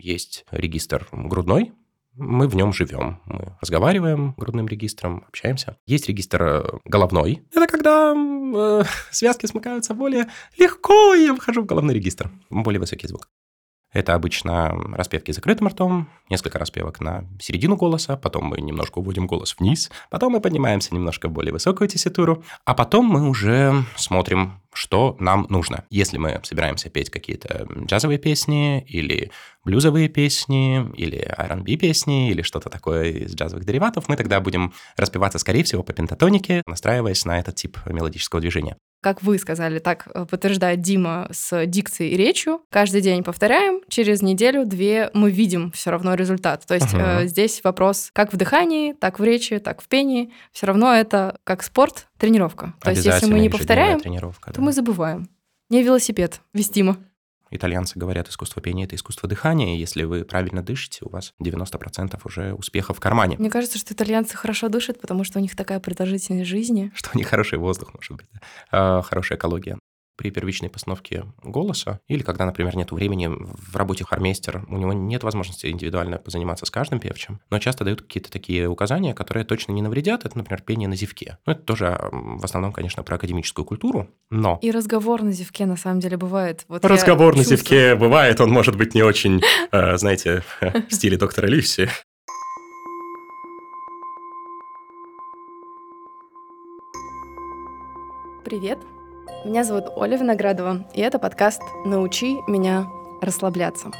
есть регистр грудной. Мы в нем живем. Мы разговариваем грудным регистром, общаемся. Есть регистр головной. Это когда связки смыкаются более легко, и я вхожу в головной регистр. Более высокий звук. Это обычно распевки закрытым ртом, несколько распевок на середину голоса, потом мы немножко уводим голос вниз, потом мы поднимаемся немножко в более высокую тесситуру, а потом мы уже смотрим, что нам нужно. Если мы собираемся петь какие-то джазовые песни или блюзовые песни, или R&B песни, или что-то такое из джазовых дериватов, мы тогда будем распеваться, скорее всего, по пентатонике, настраиваясь на этот тип мелодического движения. Как вы сказали, так подтверждает Дима с дикцией и речью. Каждый день повторяем, через неделю-две мы видим все равно результат. То есть здесь вопрос как в дыхании, так в речи, так в пении. Все равно это как спорт, тренировка. То есть если мы не повторяем, то мы забываем. Не велосипед, вестимо. Итальянцы говорят, искусство пения – это искусство дыхания. Если вы правильно дышите, у вас 90% уже успеха в кармане. Мне кажется, что итальянцы хорошо дышат, потому что у них такая продолжительность жизни. Что у них хороший воздух, может быть, да? Хорошая экология. При первичной постановке голоса, или когда, например, нет времени в работе хормейстера, у него нет возможности индивидуально позаниматься с каждым певчим, но часто дают какие-то такие указания, которые точно не навредят. Это, например, пение на зевке. Ну, это тоже в основном, конечно, про академическую культуру, но... И разговор на зевке, на самом деле, бывает. Вот разговор на зевке бывает, он может быть не очень, знаете, в стиле доктора Ливси. Привет. Меня зовут Оля Виноградова, и это подкаст «Научи меня расслабляться».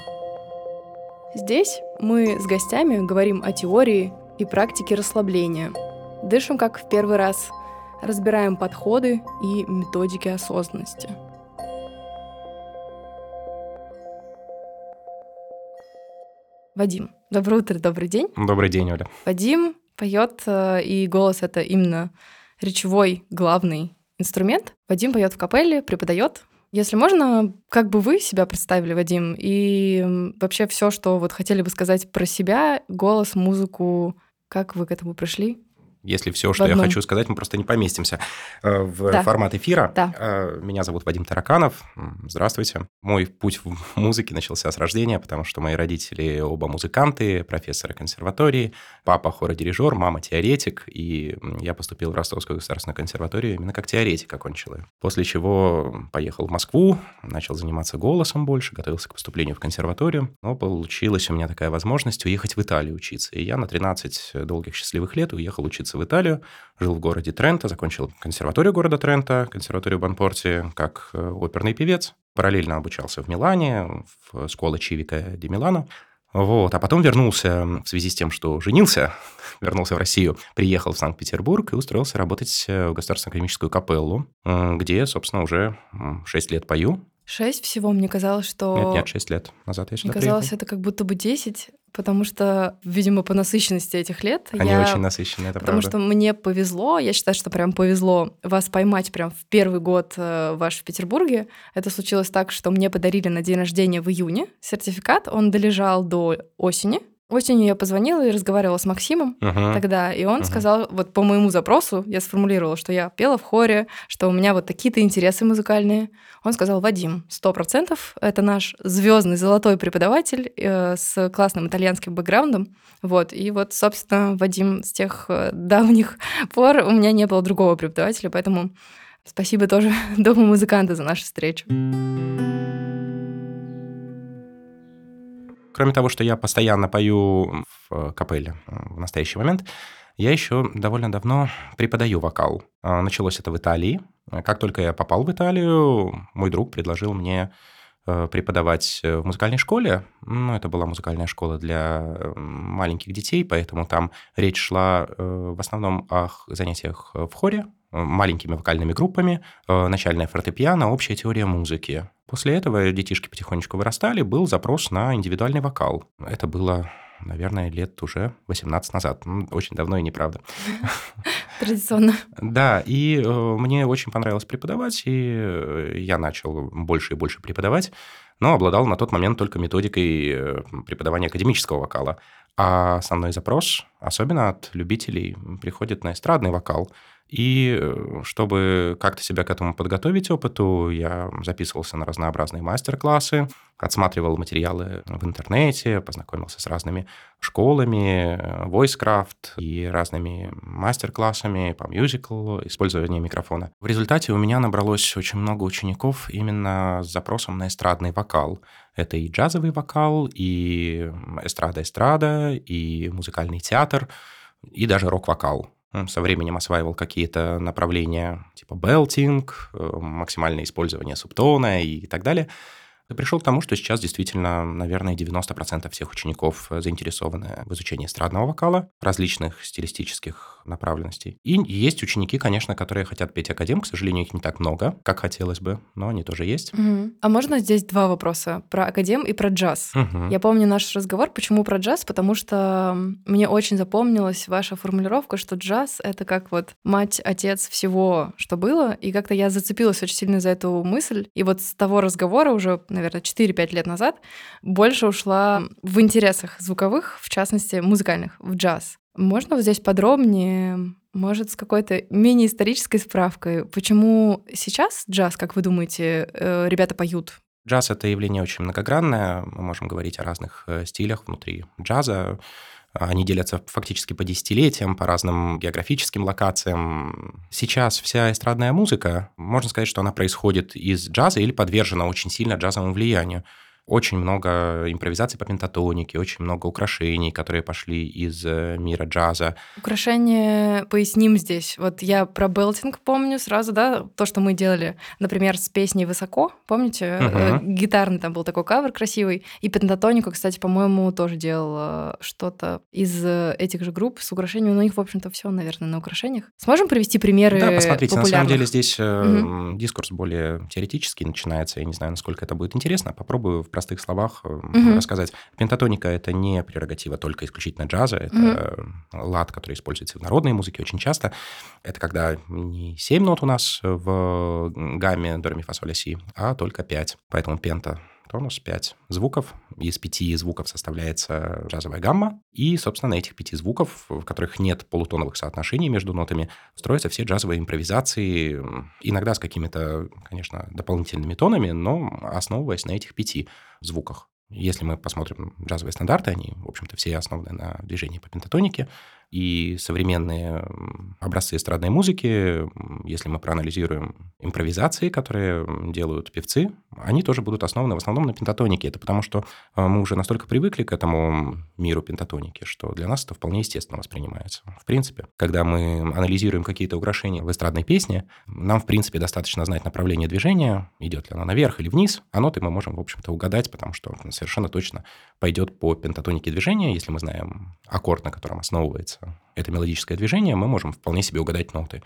Здесь мы с гостями говорим о теории и практике расслабления, дышим как в первый раз, разбираем подходы и методики осознанности. Вадим, доброе утро, добрый день. Добрый день, Оля. Вадим поет, и голос — это именно речевой главный инструмент. Вадим поет в капелле, преподает. Если можно, как бы вы себя представили, Вадим, и вообще все, что вот хотели бы сказать про себя, голос, музыку, как вы к этому пришли? Если все, что я хочу сказать, мы просто не поместимся в формат эфира. Да. Меня зовут Вадим Тараканов. Здравствуйте. Мой путь в музыке начался с рождения, потому что мои родители оба музыканты, профессоры консерватории, папа хородирижер, мама теоретик, и я поступил в Ростовскую государственную консерваторию именно как теоретик окончил ее. После чего поехал в Москву, начал заниматься голосом больше, готовился к поступлению в консерваторию, но получилась у меня такая возможность уехать в Италию учиться, и я на 13 долгих счастливых лет уехал учиться в Италию, жил в городе Тренто, закончил консерваторию города Тренто, консерваторию Бонпорти как оперный певец. Параллельно обучался в Милане, в школе Чивика де Милана. Вот. А потом вернулся в связи с тем, что женился, вернулся в Россию, приехал в Санкт-Петербург и устроился работать в государственную академическую капеллу, где, собственно, уже 6 лет пою. 6 всего? Мне казалось, что... Нет, 6 лет назад я сюда приехал. Мне казалось, это как будто бы 10, потому что, видимо, по насыщенности этих лет... Они очень насыщены, это правда. Потому что мне повезло, я считаю, что прям повезло вас поймать прям в первый год ваш в Петербурге. Это случилось так, что мне подарили на день рождения в июне сертификат, он долежал до осени. Осенью я позвонила и разговаривала с Максимом тогда, и он сказал, вот по моему запросу я сформулировала, что я пела в хоре, что у меня вот такие-то интересы музыкальные. Он сказал: Вадим, 100%, это наш звездный золотой преподаватель с классным итальянским бэкграундом. Вот. И вот, собственно, Вадим, с тех давних пор у меня не было другого преподавателя, поэтому спасибо тоже Дому музыканта за нашу встречу. Кроме того, что я постоянно пою в капелле в настоящий момент, я еще довольно давно преподаю вокал. Началось это в Италии. Как только я попал в Италию, мой друг предложил мне преподавать в музыкальной школе. Ну, это была музыкальная школа для маленьких детей, поэтому там речь шла в основном о занятиях в хоре, маленькими вокальными группами, начальная фортепиано, общая теория музыки. После этого детишки потихонечку вырастали, был запрос на индивидуальный вокал. Это было, наверное, лет уже 18 назад. Очень давно и неправда. Традиционно. Да, и мне очень понравилось преподавать, и я начал больше и больше преподавать, но обладал на тот момент только методикой преподавания академического вокала. А основной запрос, особенно от любителей, приходит на эстрадный вокал. И чтобы как-то себя к этому подготовить опыту, я записывался на разнообразные мастер-классы, отсматривал материалы в интернете, познакомился с разными школами, войскрафт и разными мастер-классами по мюзиклу, использованию микрофона. В результате у меня набралось очень много учеников именно с запросом на эстрадный вокал. Это и джазовый вокал, и эстрада-эстрада, и музыкальный театр, и даже рок-вокал. Со временем осваивал какие-то направления типа белтинг, максимальное использование субтона и так далее. И пришел к тому, что сейчас действительно, наверное, 90% всех учеников заинтересованы в изучении эстрадного вокала, различных стилистических направленностей. И есть ученики, конечно, которые хотят петь академ. К сожалению, их не так много, как хотелось бы, но они тоже есть. Угу. А можно здесь два вопроса? Про академ и про джаз. Угу. Я помню наш разговор. Почему про джаз? Потому что мне очень запомнилась ваша формулировка, что джаз — это как вот мать, отец всего, что было. И как-то я зацепилась очень сильно за эту мысль. И вот с того разговора уже, наверное, 4-5 лет назад, больше ушла в интересах звуковых, в частности, музыкальных, в джаз. Можно вот здесь подробнее, может, с какой-то мини-исторической справкой, почему сейчас джаз, как вы думаете, ребята поют? Джаз — это явление очень многогранное. Мы можем говорить о разных стилях внутри джаза. Они делятся фактически по десятилетиям, по разным географическим локациям. Сейчас вся эстрадная музыка, можно сказать, что она происходит из джаза или подвержена очень сильно джазовому влиянию. Очень много импровизаций по пентатонике, очень много украшений, которые пошли из мира джаза. Украшения, поясним здесь. Вот я про белтинг помню сразу, да, то, что мы делали, например, с песней «Высоко», помните? Гитарный там был такой кавер красивый. И пентатонику, кстати, по-моему, тоже делала что-то из этих же групп с украшениями. У них, в общем-то, все, наверное, на украшениях. Сможем привести примеры популярных? Да, посмотрите, на самом деле здесь дискурс более теоретический начинается. Я не знаю, насколько это будет интересно. Попробую в простых словах рассказать. Пентатоника — это не прерогатива только исключительно джаза, это лад, который используется в народной музыке очень часто. Это когда не 7 нот у нас в гамме до, ре, ми, фа, соль, ля, си, а только 5. Поэтому пента тонус 5 звуков. Из 5 звуков составляется джазовая гамма. И, собственно, на этих 5 звуков, в которых нет полутоновых соотношений между нотами, строятся все джазовые импровизации, иногда с какими-то, конечно, дополнительными тонами, но основываясь на этих 5 звуках. Если мы посмотрим джазовые стандарты, они, в общем-то, все основаны на движении по пентатонике. И современные образцы эстрадной музыки, если мы проанализируем импровизации, которые делают певцы, они тоже будут основаны в основном на пентатонике. Это потому, что мы уже настолько привыкли к этому миру пентатоники, что для нас это вполне естественно воспринимается. В принципе, когда мы анализируем какие-то украшения в эстрадной песне, нам, в принципе, достаточно знать направление движения, идет ли оно наверх или вниз, а ноты мы можем, в общем-то, угадать, потому что совершенно точно пойдет по пентатонике движения, если мы знаем аккорд, на котором основывается это мелодическое движение, мы можем вполне себе угадать ноты.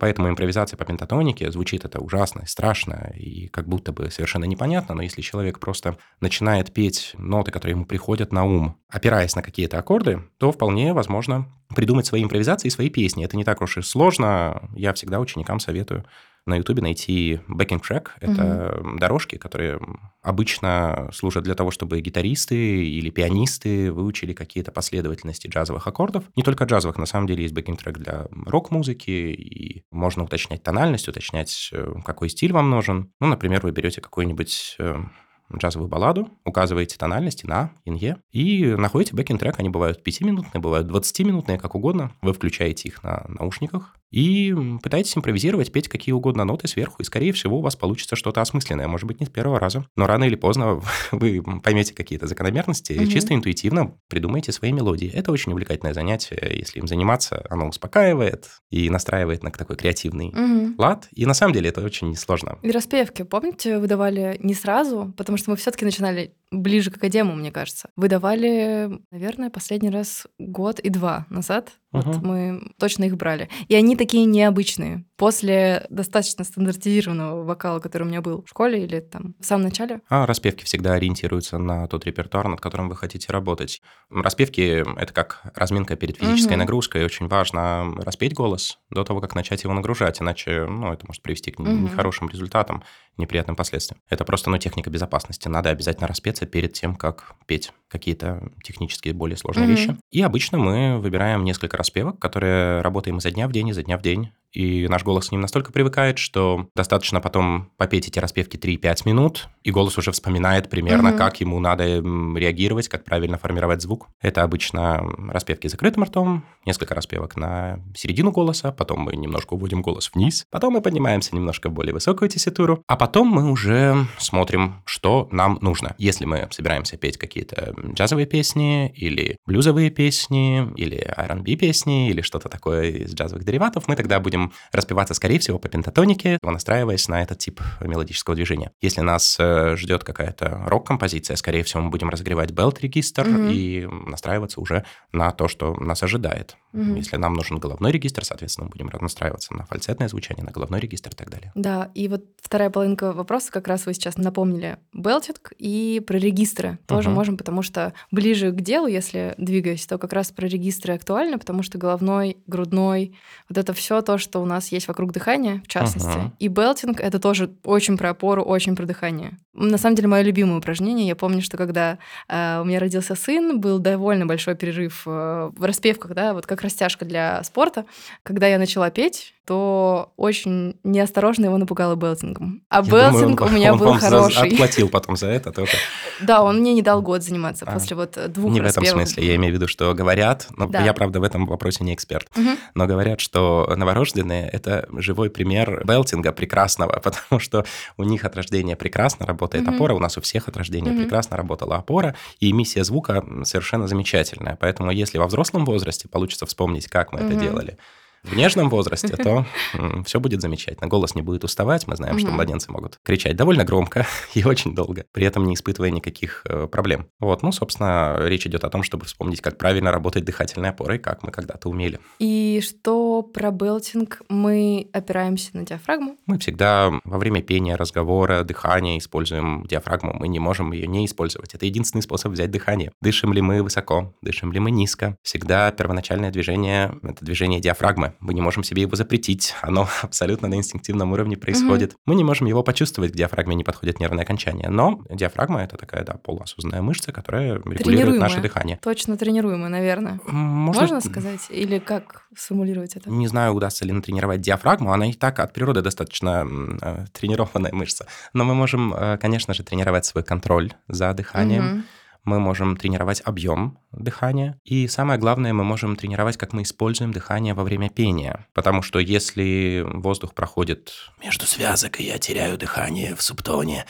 Поэтому импровизация по пентатонике звучит это ужасно, страшно и как будто бы совершенно непонятно, но если человек просто начинает петь ноты, которые ему приходят на ум, опираясь на какие-то аккорды, то вполне возможно придумать свои импровизации и свои песни. Это не так уж и сложно. Я всегда ученикам советую на Ютубе найти backing track. Это дорожки, которые обычно служат для того, чтобы гитаристы или пианисты выучили какие-то последовательности джазовых аккордов. Не только джазовых, на самом деле есть backing track для рок-музыки, и можно уточнять тональность, уточнять, какой стиль вам нужен. Ну, например, вы берете какой-нибудь джазовую балладу, указываете тональности на инье и находите бэкинг-трек. Они бывают 5-минутные, бывают 20-минутные, как угодно. Вы включаете их на наушниках и пытаетесь импровизировать, петь какие угодно ноты сверху, и, скорее всего, у вас получится что-то осмысленное. Может быть, не с первого раза, но рано или поздно вы поймете какие-то закономерности, чисто интуитивно придумаете свои мелодии. Это очень увлекательное занятие. Если им заниматься, оно успокаивает и настраивает на такой креативный лад. И на самом деле это очень несложно. И распевки, помните, вы давали не сразу, потому что мы все-таки начинали ближе к академу, мне кажется. Вы давали, наверное, последний раз 1-2 назад. Вот мы точно их брали. И они такие необычные. после достаточно стандартизированного вокала, который у меня был в школе или там в самом начале. А распевки всегда ориентируются на тот репертуар, над которым вы хотите работать. Распевки — это как разминка перед физической нагрузкой. Очень важно распеть голос до того, как начать его нагружать, иначе это может привести к нехорошим результатам, неприятным последствиям. Это просто техника безопасности. Надо обязательно распеться перед тем, как петь какие-то технические более сложные вещи. И обычно мы выбираем несколько распевок, которые работаем изо дня в день, изо дня в день. И наш голос к ним настолько привыкает, что достаточно потом попеть эти распевки 3-5 минут, и голос уже вспоминает примерно, как ему надо реагировать, как правильно формировать звук. Это обычно распевки закрытым ртом, несколько распевок на середину голоса, потом мы немножко уводим голос вниз, потом мы поднимаемся немножко в более высокую тесситуру, а потом мы уже смотрим, что нам нужно. Если мы собираемся петь какие-то джазовые песни, или блюзовые песни, или R&B песни, или что-то такое из джазовых дериватов, мы тогда будем распеваться, скорее всего, по пентатонике, настраиваясь на этот тип мелодического движения. Если нас ждет какая-то рок-композиция, скорее всего, мы будем разогревать белт-регистр и настраиваться уже на то, что нас ожидает. Если нам нужен головной регистр, соответственно, мы будем настраиваться на фальцетное звучание, на головной регистр и так далее. Да, и вот вторая половинка вопроса, как раз вы сейчас напомнили белтинг и про регистры. Тоже можем, потому что ближе к делу, если двигаюсь, то как раз про регистры актуально, потому что головной, грудной, вот это все то, что у нас есть вокруг дыхания, в частности. И белтинг — это тоже очень про опору, очень про дыхание. На самом деле, мое любимое упражнение. Я помню, что когда у меня родился сын, был довольно большой перерыв в распевках, да, вот как растяжка для спорта. Когда я начала петь, то очень неосторожно его напугала белтингом. А белтинг у меня был хороший. Он отплатил потом за это тоже. Да, он мне не дал год заниматься после вот 2 распевок. Не в этом смысле, я имею в виду, что говорят, но я, правда, в этом вопросе не эксперт, но говорят, что новорожденные – это живой пример белтинга прекрасного, потому что у них от рождения прекрасно работает опора, у нас у всех от рождения прекрасно работала опора, и эмиссия звука совершенно замечательная. Поэтому если во взрослом возрасте получится вспомнить, как мы это делали, в нежном возрасте, то все будет замечательно. Голос не будет уставать. Мы знаем, что младенцы могут кричать довольно громко и очень долго, при этом не испытывая никаких проблем. Вот, собственно, речь идет о том, чтобы вспомнить, как правильно работать дыхательной опорой, как мы когда-то умели. И что про белтинг? Мы опираемся на диафрагму? Мы всегда во время пения, разговора, дыхания используем диафрагму. Мы не можем ее не использовать. Это единственный способ взять дыхание. Дышим ли мы высоко, дышим ли мы низко. Всегда первоначальное движение – это движение диафрагмы. Мы не можем себе его запретить, оно абсолютно на инстинктивном уровне происходит. Мы не можем его почувствовать, к диафрагме не подходит нервное окончание. Но диафрагма – это такая, полуосознанная мышца, которая регулирует наше дыхание. Точно тренируемая, наверное. Можно сказать? Или как сформулировать это? Не знаю, удастся ли натренировать диафрагму, она и так от природы достаточно тренированная мышца. Но мы можем, конечно же, тренировать свой контроль за дыханием. Мы можем тренировать объем дыхания. И самое главное, мы можем тренировать, как мы используем дыхание во время пения. Потому что если воздух проходит между связок, и я теряю дыхание в субтоне,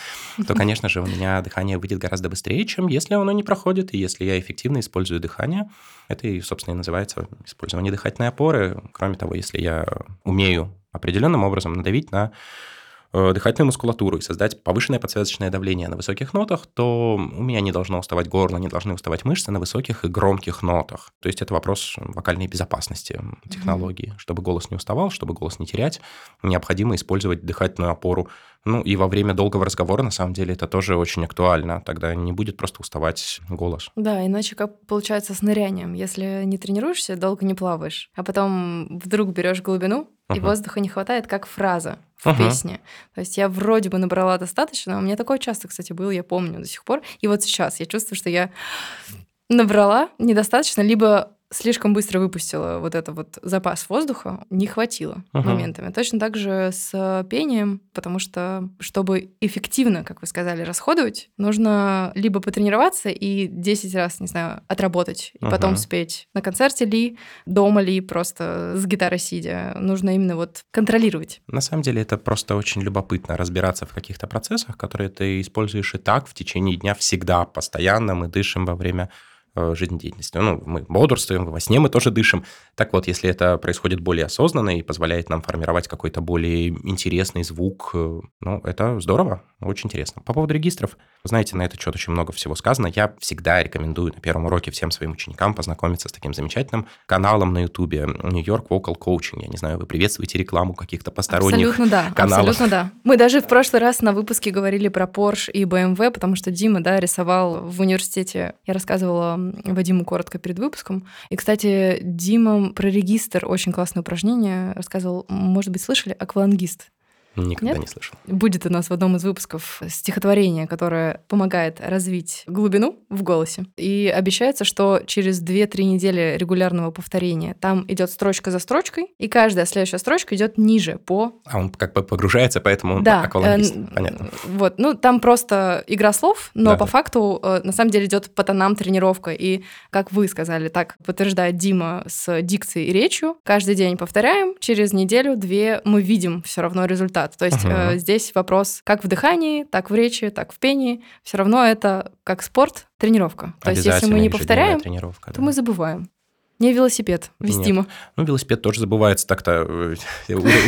то, конечно же, у меня дыхание выйдет гораздо быстрее, чем если оно не проходит. И если я эффективно использую дыхание, это, собственно, и называется использование дыхательной опоры. Кроме того, если я умею определенным образом надавить на дыхательную мускулатуру и создать повышенное подсвязочное давление на высоких нотах, то у меня не должно уставать горло, не должны уставать мышцы на высоких и громких нотах. То есть это вопрос вокальной безопасности технологии. Чтобы голос не уставал, чтобы голос не терять, необходимо использовать дыхательную опору. И во время долгого разговора, на самом деле, это тоже очень актуально. Тогда не будет просто уставать голос. Да, иначе как получается с нырянием. Если не тренируешься, долго не плаваешь, а потом вдруг берешь глубину, и воздуха не хватает, как фраза в песне. То есть я вроде бы набрала достаточно, у меня такое часто, кстати, было, я помню до сих пор. И вот сейчас я чувствую, что я набрала недостаточно, либо слишком быстро выпустила вот этот запас воздуха, не хватило моментами. Точно так же с пением, потому что, чтобы эффективно, как вы сказали, расходовать, нужно либо потренироваться и 10 раз, не знаю, отработать, и потом спеть на концерте ли, дома ли, просто с гитарой сидя. Нужно именно контролировать. На самом деле это просто очень любопытно разбираться в каких-то процессах, которые ты используешь и так в течение дня всегда, постоянно. Мы дышим во время жизнедеятельности. Ну, мы бодрствуем, во сне мы тоже дышим. Так вот, если это происходит более осознанно и позволяет нам формировать какой-то более интересный звук, ну, это здорово, очень интересно. По поводу регистров, знаете, на этот счет очень много всего сказано. Я всегда рекомендую на первом уроке всем своим ученикам познакомиться с таким замечательным каналом на Ютубе New York Vocal Coaching. Я не знаю, вы приветствуете рекламу каких-то посторонних каналов? Абсолютно да. Мы даже в прошлый раз на выпуске говорили про Porsche и BMW, потому что Дима, да, рисовал в университете. Я рассказывала Вадиму коротко перед выпуском. И, кстати, Дима про регистр очень классное упражнение рассказывал. Может быть, слышали? Аквалангист. Никогда не слышал. Будет у нас в одном из выпусков стихотворение, которое помогает развить глубину в голосе. И обещается, что через 2-3 недели регулярного повторения там идет строчка за строчкой, и каждая следующая строчка идет ниже по... А он как бы погружается, поэтому он аквалангист. Понятно. Вот. Ну, там просто игра слов, но по факту на самом деле идет по тонам тренировка. И, как вы сказали, так подтверждает Дима с дикцией и речью. Каждый день повторяем, через неделю-две мы видим все равно результат. То есть здесь вопрос как в дыхании, так в речи, так в пении. Все равно это как спорт, тренировка. То есть если мы не повторяем, то мы забываем. Не велосипед, вестимо. Ну, велосипед тоже забывается, так-то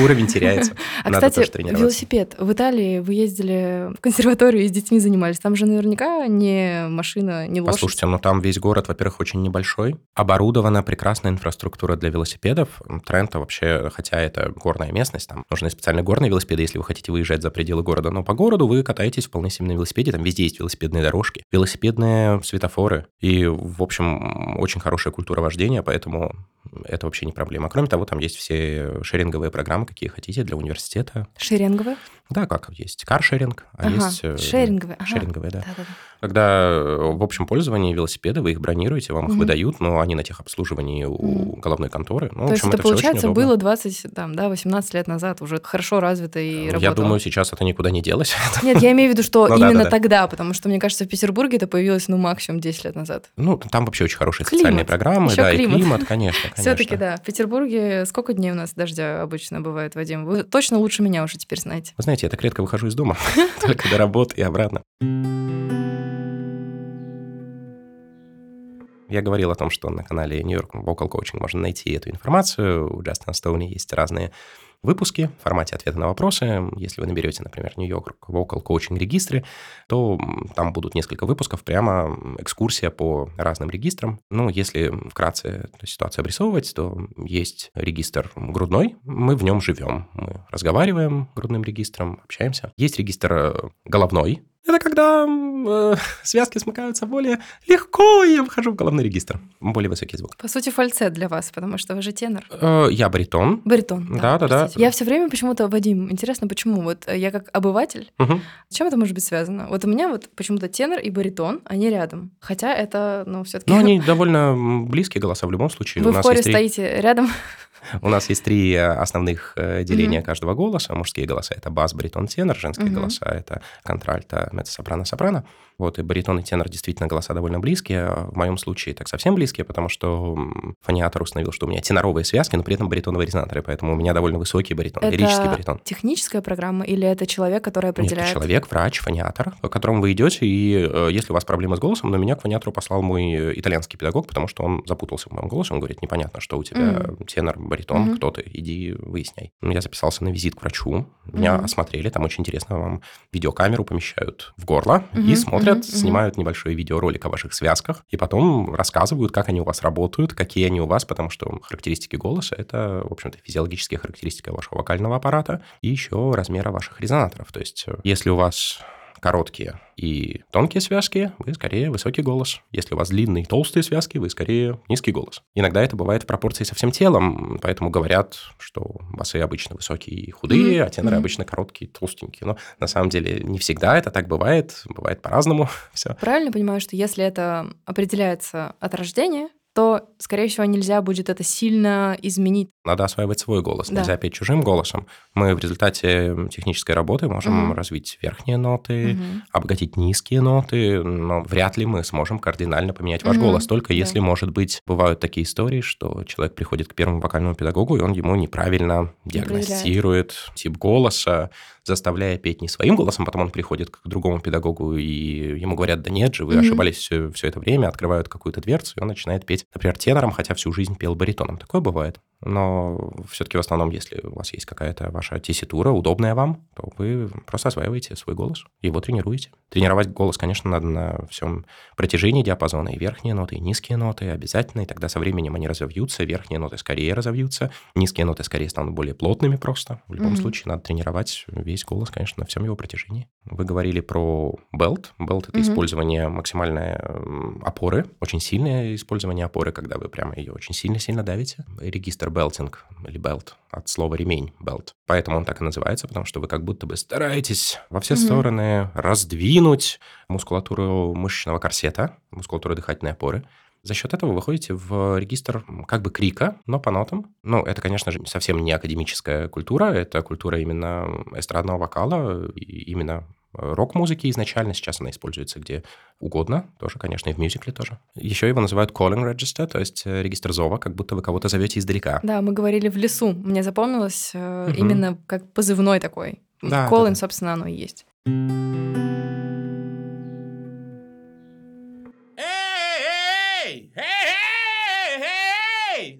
уровень теряется. А, кстати, велосипед. В Италии вы ездили в консерваторию и с детьми занимались. Там же наверняка не машина, не лошадь. Послушайте, ну там весь город, во-первых, очень небольшой. Оборудована прекрасная инфраструктура для велосипедов. Тренто вообще, хотя это горная местность, там нужны специально горные велосипеды, если вы хотите выезжать за пределы города. Но по городу вы катаетесь вполне себе на велосипеде. Там везде есть велосипедные дорожки, велосипедные светофоры. И, в общем, очень хорошая культура вождения. Поэтому это вообще не проблема. Кроме того, там есть все шеринговые программы, какие хотите, для университета. Шеринговые? Да, как есть каршеринг, есть шеринговые, да. Когда в общем пользовании велосипеды, вы их бронируете, вам их выдают, но они на техобслуживании у головной конторы. Ну, то в общем, есть это получается было 18 лет назад уже хорошо развито и работало. Я думаю, сейчас это никуда не делось. Нет, я имею в виду, что именно тогда, потому что, мне кажется, в Петербурге это появилось, максимум 10 лет назад. Ну, там вообще очень хорошие социальные программы, да, и климат, конечно. Все-таки, да. В Петербурге сколько дней у нас дождя обычно бывает, Вадим? Вы точно лучше меня уже теперь знаете. Вы знаете, я так редко выхожу из дома, только до работы и обратно. Я говорил о том, что на канале New York Vocal Coaching можно найти эту информацию. У Justin Stoney есть разные выпуски в формате ответа на вопросы. Если вы наберете, например, New York Vocal Coaching регистры, то там будут несколько выпусков, прямо экскурсия по разным регистрам. Ну, если вкратце ситуацию обрисовывать, то есть регистр грудной, мы в нем живем. Мы разговариваем грудным регистром, общаемся. Есть регистр головной. Это когда связки смыкаются более легко, и я вхожу в головной регистр. Более высокий звук. По сути, фальцет для вас, потому что вы же тенор. Я баритон. Баритон. Да. Я все время почему-то, Вадим, интересно, почему? Вот я как обыватель, с чем это может быть связано? Вот у меня вот почему-то тенор и баритон, они рядом. Хотя это, все-таки... Ну, они довольно близкие голоса в любом случае. Вы в хоре стоите рядом... У нас есть 3 основных деления каждого голоса. Мужские голоса – это бас, баритон, тенор. Женские голоса – это контральто, меццо-сопрано, сопрано. Вот, и баритон и тенор действительно голоса довольно близкие. В моем случае так совсем близкие, потому что фониатор установил, что у меня теноровые связки, но при этом баритоновые резонаторы, поэтому у меня довольно высокий баритон, лирический баритон. Это техническая программа или это человек, который определяет? Нет, это человек, врач, фониатор, к которому вы идете, и если у вас проблемы с голосом, но меня к фониатору послал мой итальянский педагог, потому что он запутался в моем голосе, он говорит, непонятно, что у тебя тенор, баритон, кто ты, иди выясняй. Я записался на визит к врачу, меня осмотрели, там очень интересно, вам видеокамеру помещают в горло и смотрят, снимают небольшой видеоролик о ваших связках, и потом рассказывают, как они у вас работают, какие они у вас, потому что характеристики голоса – это, в общем-то, физиологические характеристики вашего вокального аппарата и еще размера ваших резонаторов. То есть, если у вас короткие и тонкие связки, вы скорее высокий голос. Если у вас длинные и толстые связки, вы скорее низкий голос. Иногда это бывает в пропорции со всем телом, поэтому говорят, что басы обычно высокие и худые, а теноры обычно короткие и толстенькие. Но на самом деле не всегда это так бывает, бывает по-разному. Все. Правильно понимаю, что если это определяется от рождения, то, скорее всего, нельзя будет это сильно изменить. Надо осваивать свой голос, да. Нельзя петь чужим голосом. Мы в результате технической работы можем развить верхние ноты, обогатить низкие ноты, но вряд ли мы сможем кардинально поменять ваш голос, только если, может быть, бывают такие истории, что человек приходит к первому вокальному педагогу, и он ему неправильно диагностирует тип голоса, заставляя петь не своим голосом, потом он приходит к другому педагогу, и ему говорят, да нет же, вы ошибались все это время, открывают какую-то дверцу, и он начинает петь, например, тенором, хотя всю жизнь пел баритоном. Такое бывает. Но все-таки в основном, если у вас есть какая-то ваша тесситура, удобная вам, то вы просто осваиваете свой голос, его тренируете. Тренировать голос, конечно, надо на всем протяжении диапазона, и верхние ноты, и низкие ноты обязательно, и тогда со временем они разовьются, верхние ноты скорее разовьются, низкие ноты скорее станут более плотными просто. В любом случае надо тренировать весь голос, конечно, на всем его протяжении. Вы говорили про belt. Belt – это использование максимальной опоры, очень сильное использование опоры, когда вы прямо ее очень сильно-сильно давите. Регистр белтинг или belt от слова ремень, belt. Поэтому он так и называется, потому что вы как будто бы стараетесь во все стороны раздвинуть мускулатуру мышечного корсета, мускулатуру дыхательной опоры. За счет этого вы ходите в регистр как бы крика, но по нотам. Ну, это, конечно же, совсем не академическая культура, это культура именно эстрадного вокала, и именно рок-музыки изначально, сейчас она используется где угодно, тоже, конечно, и в мюзикле тоже. Еще его называют calling register, то есть регистр зова, как будто вы кого-то зовете издалека. Да, мы говорили в лесу, мне запомнилось именно как позывной такой. Да, calling, собственно, оно и есть.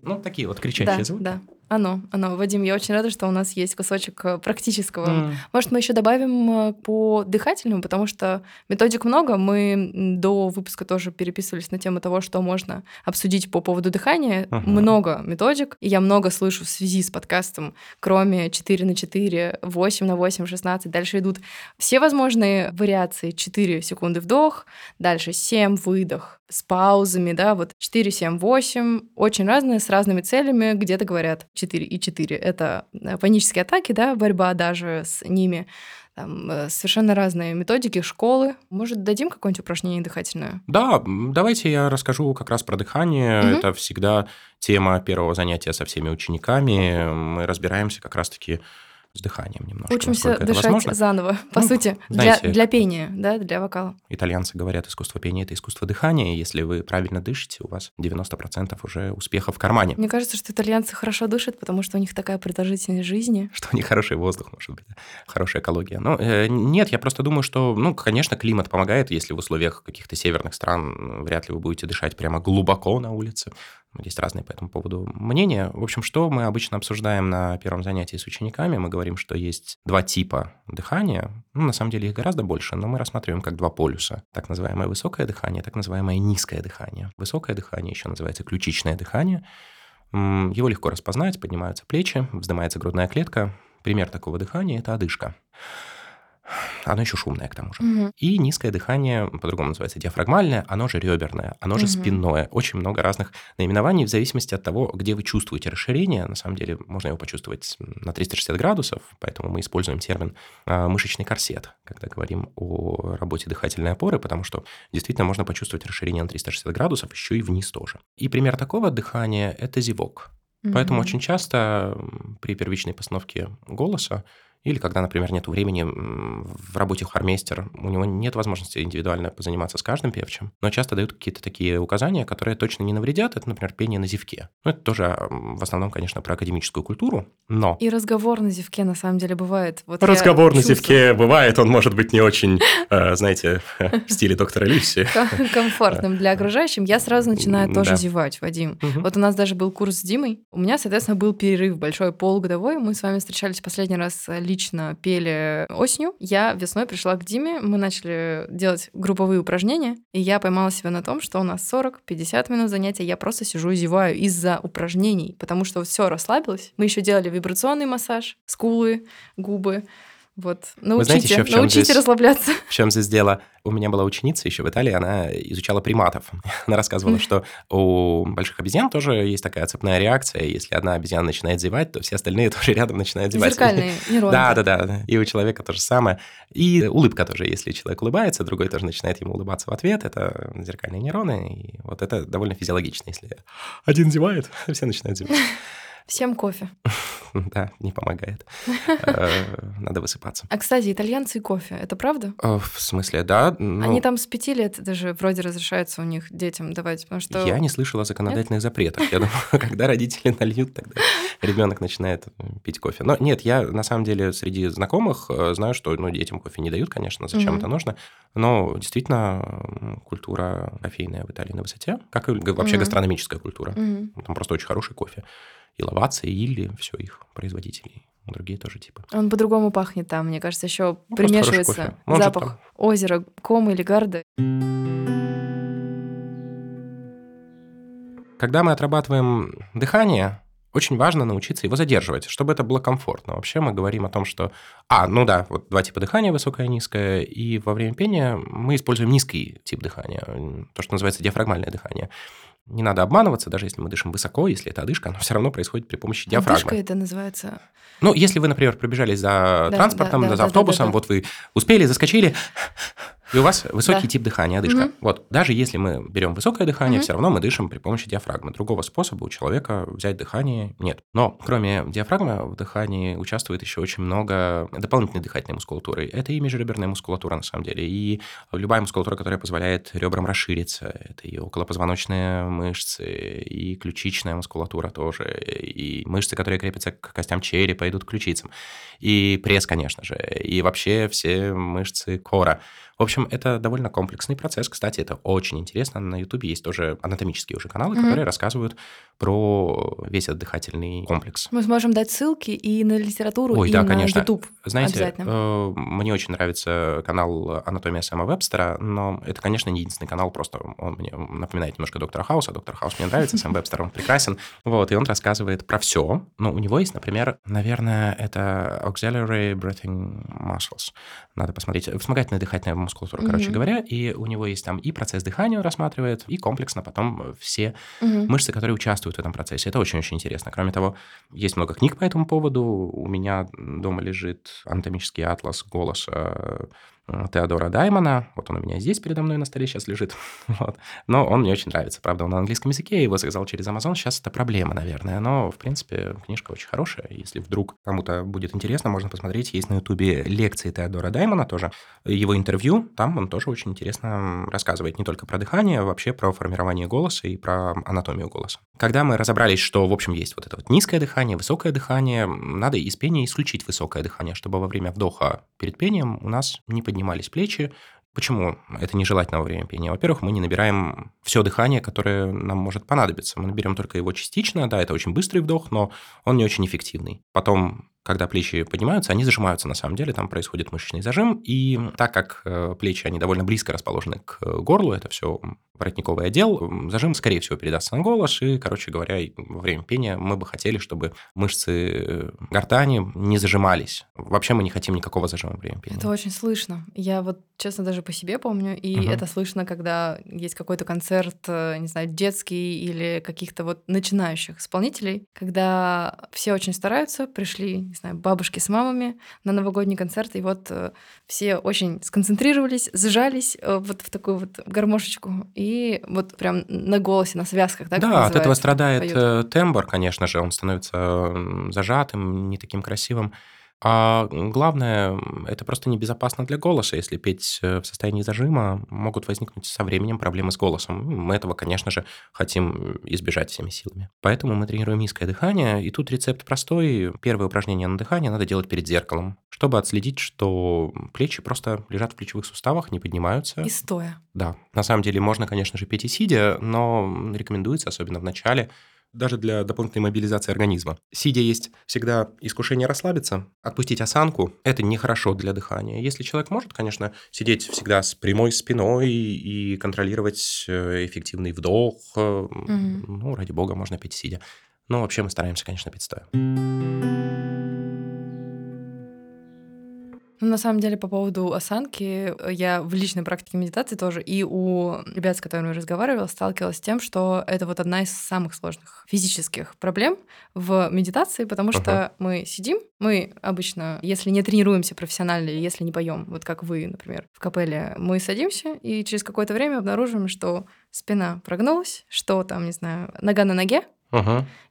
Ну, такие вот кричащие звуки. Да. Оно. Вадим, я очень рада, что у нас есть кусочек практического. Может, мы еще добавим по дыхательному, потому что методик много. Мы до выпуска тоже переписывались на тему того, что можно обсудить по поводу дыхания. Много методик, и я много слышу в связи с подкастом, кроме 4х4, 8х8, 16. Дальше идут все возможные вариации. 4 секунды вдох, дальше 7 выдох с паузами, да, вот 4, 7, 8. Очень разные, с разными целями. Где-то говорят 4 и 4 – это панические атаки, да, борьба даже с ними. Там совершенно разные методики, школы. Может, дадим какое-нибудь упражнение дыхательное? Да, давайте я расскажу как раз про дыхание. Это всегда тема первого занятия со всеми учениками. Мы разбираемся как раз-таки с дыханием немножко. Учимся дышать заново, по сути, для пения, да, для вокала. Итальянцы говорят, искусство пения – это искусство дыхания. Если вы правильно дышите, у вас 90% уже успеха в кармане. Мне кажется, что итальянцы хорошо дышат, потому что у них такая продолжительность жизни. Что у них хороший воздух, может быть, хорошая экология. Ну, нет, я просто думаю, что, конечно, климат помогает. Если в условиях каких-то северных стран вряд ли вы будете дышать прямо глубоко на улице. Есть разные по этому поводу мнения. В общем, что мы обычно обсуждаем на первом занятии с учениками? Мы говорим, что есть два типа дыхания. На самом деле их гораздо больше, но мы рассматриваем как два полюса. Так называемое высокое дыхание, так называемое низкое дыхание. Высокое дыхание еще называется ключичное дыхание. Его легко распознать. Поднимаются плечи, вздымается грудная клетка. Пример такого дыхания – это одышка. Оно еще шумное, к тому же. И низкое дыхание, по-другому называется диафрагмальное, оно же реберное, оно же спинное. Очень много разных наименований в зависимости от того, где вы чувствуете расширение. На самом деле можно его почувствовать на 360 градусов, поэтому мы используем термин мышечный корсет, когда говорим о работе дыхательной опоры, потому что действительно можно почувствовать расширение на 360 градусов, еще и вниз тоже. И пример такого дыхания – это зевок. Поэтому очень часто при первичной постановке голоса или когда, например, нет времени в работе хормейстер, у него нет возможности индивидуально позаниматься с каждым певчим, но часто дают какие-то такие указания, которые точно не навредят. Это, например, пение на зевке. Ну, это тоже в основном, конечно, про академическую культуру, но... И разговор на зевке, на самом деле, бывает. Вот разговор на зевке бывает, он может быть не очень, знаете, в стиле доктора Ливси. Комфортным для окружающих. Я сразу начинаю тоже зевать, Вадим. Вот у нас даже был курс с Димой. У меня, соответственно, был перерыв большой, полугодовой. Мы с вами встречались последний раз лично, пели осенью. Я весной пришла к Диме, мы начали делать групповые упражнения, и я поймала себя на том, что у нас 40-50 минут занятия, я просто сижу и зеваю из-за упражнений, потому что все расслабилось. Мы еще делали вибрационный массаж, скулы, губы. Вот. Научите расслабляться. В чем здесь дело? У меня была ученица еще в Италии, она изучала приматов. Она рассказывала, что у больших обезьян тоже есть такая цепная реакция. Если одна обезьяна начинает зевать, то все остальные тоже рядом начинают зевать. Зеркальные нейроны. Да. И у человека то же самое. И улыбка тоже. Если человек улыбается, другой тоже начинает ему улыбаться в ответ. Это зеркальные нейроны. И вот это довольно физиологично. Если один зевает, все начинают зевать. Всем кофе. Да, не помогает. Надо высыпаться. А, кстати, итальянцы и кофе, это правда? В смысле, да. Они там с 5 лет даже вроде разрешается у них детям давать, потому что... Я не слышал о законодательных запретах. Я думаю, когда родители нальют, тогда ребенок начинает пить кофе. Но нет, я на самом деле среди знакомых знаю, что детям кофе не дают, конечно, зачем это нужно. Но действительно культура кофейная в Италии на высоте, как и вообще гастрономическая культура. Там просто очень хороший кофе. И Лавация, или все их производителей. Другие тоже типы. Он по-другому пахнет там, мне кажется, еще примешивается запах озера, Комо или Гарда. Когда мы отрабатываем дыхание, очень важно научиться его задерживать, чтобы это было комфортно. Вообще мы говорим о том, что... вот 2 типа дыхания, высокое и низкое. И во время пения мы используем низкий тип дыхания, то, что называется диафрагмальное дыхание. Не надо обманываться, даже если мы дышим высоко, если это одышка, оно все равно происходит при помощи диафрагмы. Одышка это называется... если вы, например, пробежались за транспортом, за автобусом, вот вы успели, заскочили, и у вас высокий тип дыхания, одышка. Вот, даже если мы берем высокое дыхание, все равно мы дышим при помощи диафрагмы. Другого способа у человека взять дыхание нет. Но кроме диафрагмы в дыхании участвует еще очень много дополнительной дыхательной мускулатуры. Это и межреберная мускулатура, на самом деле, и любая мускулатура, которая позволяет ребрам расшириться. Это и околопозвоночная мышцы, и ключичная мускулатура тоже, и мышцы, которые крепятся к костям черепа, идут к ключицам, и пресс, конечно же, и вообще все мышцы кора. В общем, это довольно комплексный процесс. Кстати, это очень интересно. На Ютубе есть тоже анатомические уже каналы, которые рассказывают про весь этот дыхательный комплекс. Мы сможем дать ссылки и на литературу, на Ютуб. Знаете, мне очень нравится канал «Анатомия Сэма Вебстера», но это, конечно, не единственный канал, просто он мне напоминает немножко доктора Хауса. Доктор Хаус мне нравится, Сэм Вебстер, он прекрасен. Вот, и он рассказывает про все. Но у него есть, например, наверное, это auxiliary breathing muscles. Надо посмотреть. Вспомогательное дыхательное мускулатура, короче говоря, и у него есть там и процесс дыхания он рассматривает, и комплексно потом все мышцы, которые участвуют в этом процессе. Это очень-очень интересно. Кроме того, есть много книг по этому поводу. У меня дома лежит анатомический атлас голоса Теодора Даймона. Вот он у меня здесь передо мной на столе сейчас лежит. Вот. Но он мне очень нравится. Правда, он на английском языке, его заказал через Amazon. Сейчас это проблема, наверное. Но, в принципе, книжка очень хорошая. Если вдруг кому-то будет интересно, можно посмотреть. Есть на Ютубе лекции Теодора Даймона тоже. Его интервью, там он тоже очень интересно рассказывает не только про дыхание, а вообще про формирование голоса и про анатомию голоса. Когда мы разобрались, что, в общем, есть вот это вот низкое дыхание, высокое дыхание, надо из пения исключить высокое дыхание, чтобы во время вдоха перед пением у нас не поднимались плечи. Почему это нежелательно во время пения? Во-первых, мы не набираем все дыхание, которое нам может понадобиться. Мы наберем только его частично. Да, это очень быстрый вдох, но он не очень эффективный. Потом, когда плечи поднимаются, они зажимаются на самом деле, там происходит мышечный зажим, и так как плечи, они довольно близко расположены к горлу, это все воротниковый отдел, зажим, скорее всего, передастся на голос, и, короче говоря, во время пения мы бы хотели, чтобы мышцы гортани не зажимались. Вообще мы не хотим никакого зажима во время пения. Это очень слышно. Я вот, честно, даже по себе помню, и это слышно, когда есть какой-то концерт, не знаю, детский или каких-то вот начинающих исполнителей, когда все очень стараются, пришли... бабушки с мамами на новогодний концерт, и вот все очень сконцентрировались, сжались вот в такую вот гармошечку, и вот прям на голосе, на связках, да? Да, от этого страдает тембр, конечно же, он становится зажатым, не таким красивым. А главное, это просто небезопасно для голоса. Если петь в состоянии зажима, могут возникнуть со временем проблемы с голосом. Мы этого, конечно же, хотим избежать всеми силами. Поэтому мы тренируем низкое дыхание. И тут рецепт простой. Первое упражнение на дыхание надо делать перед зеркалом, чтобы отследить, что плечи просто лежат в плечевых суставах, не поднимаются. И стоя. Да. На самом деле можно, конечно же, петь и сидя, но рекомендуется, особенно в начале, даже для дополнительной мобилизации организма. Сидя есть всегда искушение расслабиться, отпустить осанку. Это нехорошо для дыхания. Если человек может, конечно, сидеть всегда с прямой спиной и контролировать эффективный вдох, ради бога, можно петь сидя. Но вообще мы стараемся, конечно, петь стоя. На самом деле, по поводу осанки, я в личной практике медитации тоже и у ребят, с которыми я разговаривала, сталкивалась с тем, что это вот одна из самых сложных физических проблем в медитации, потому что мы сидим, мы обычно, если не тренируемся профессионально, если не поем, вот как вы, например, в капелле, мы садимся и через какое-то время обнаружим, что спина прогнулась, что там, не знаю, нога на ноге.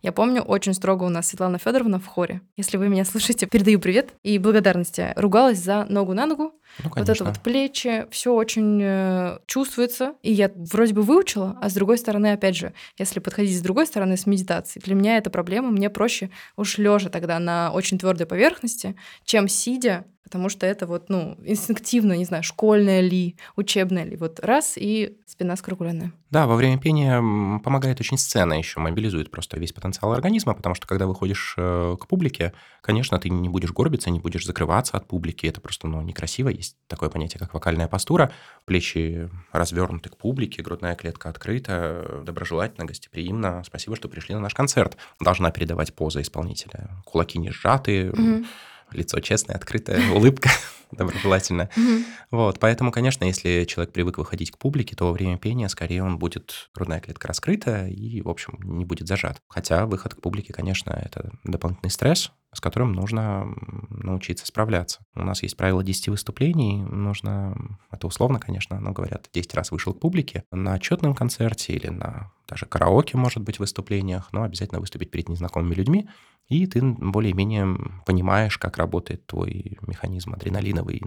Я помню, очень строго у нас Светлана Федоровна в хоре. Если вы меня слышите, передаю привет и благодарности. Ругалась за ногу на ногу. Ну, вот это вот плечи, все очень чувствуется. И я вроде бы выучила, а с другой стороны, опять же, если подходить с другой стороны, с медитацией, для меня эта проблема, мне проще уж лежа тогда на очень твердой поверхности, чем сидя, потому что это вот, ну, инстинктивно, не знаю, школьное ли, учебное ли, вот раз, и спина скругленная. Да, во время пения помогает очень сцена еще, мобилизует просто весь потенциал организма, потому что, когда выходишь к публике, конечно, ты не будешь горбиться, не будешь закрываться от публики, это просто, ну, некрасиво. Есть такое понятие, как вокальная постура, плечи развернуты к публике, грудная клетка открыта, доброжелательно, гостеприимно, спасибо, что пришли на наш концерт. Должна передавать поза исполнителя, кулаки не сжаты, лицо честное, открытое, улыбка доброжелательная. Вот, поэтому, конечно, если человек привык выходить к публике, то во время пения скорее он будет, грудная клетка раскрыта и, в общем, не будет зажат. Хотя выход к публике, конечно, это дополнительный стресс, с которым нужно научиться справляться. У нас есть правило 10 выступлений, нужно, это условно, конечно, но говорят, 10 раз вышел к публике на отчетном концерте или на даже караоке, может быть, выступлениях, но обязательно выступить перед незнакомыми людьми, и ты более-менее понимаешь, как работает твой механизм адреналиновый,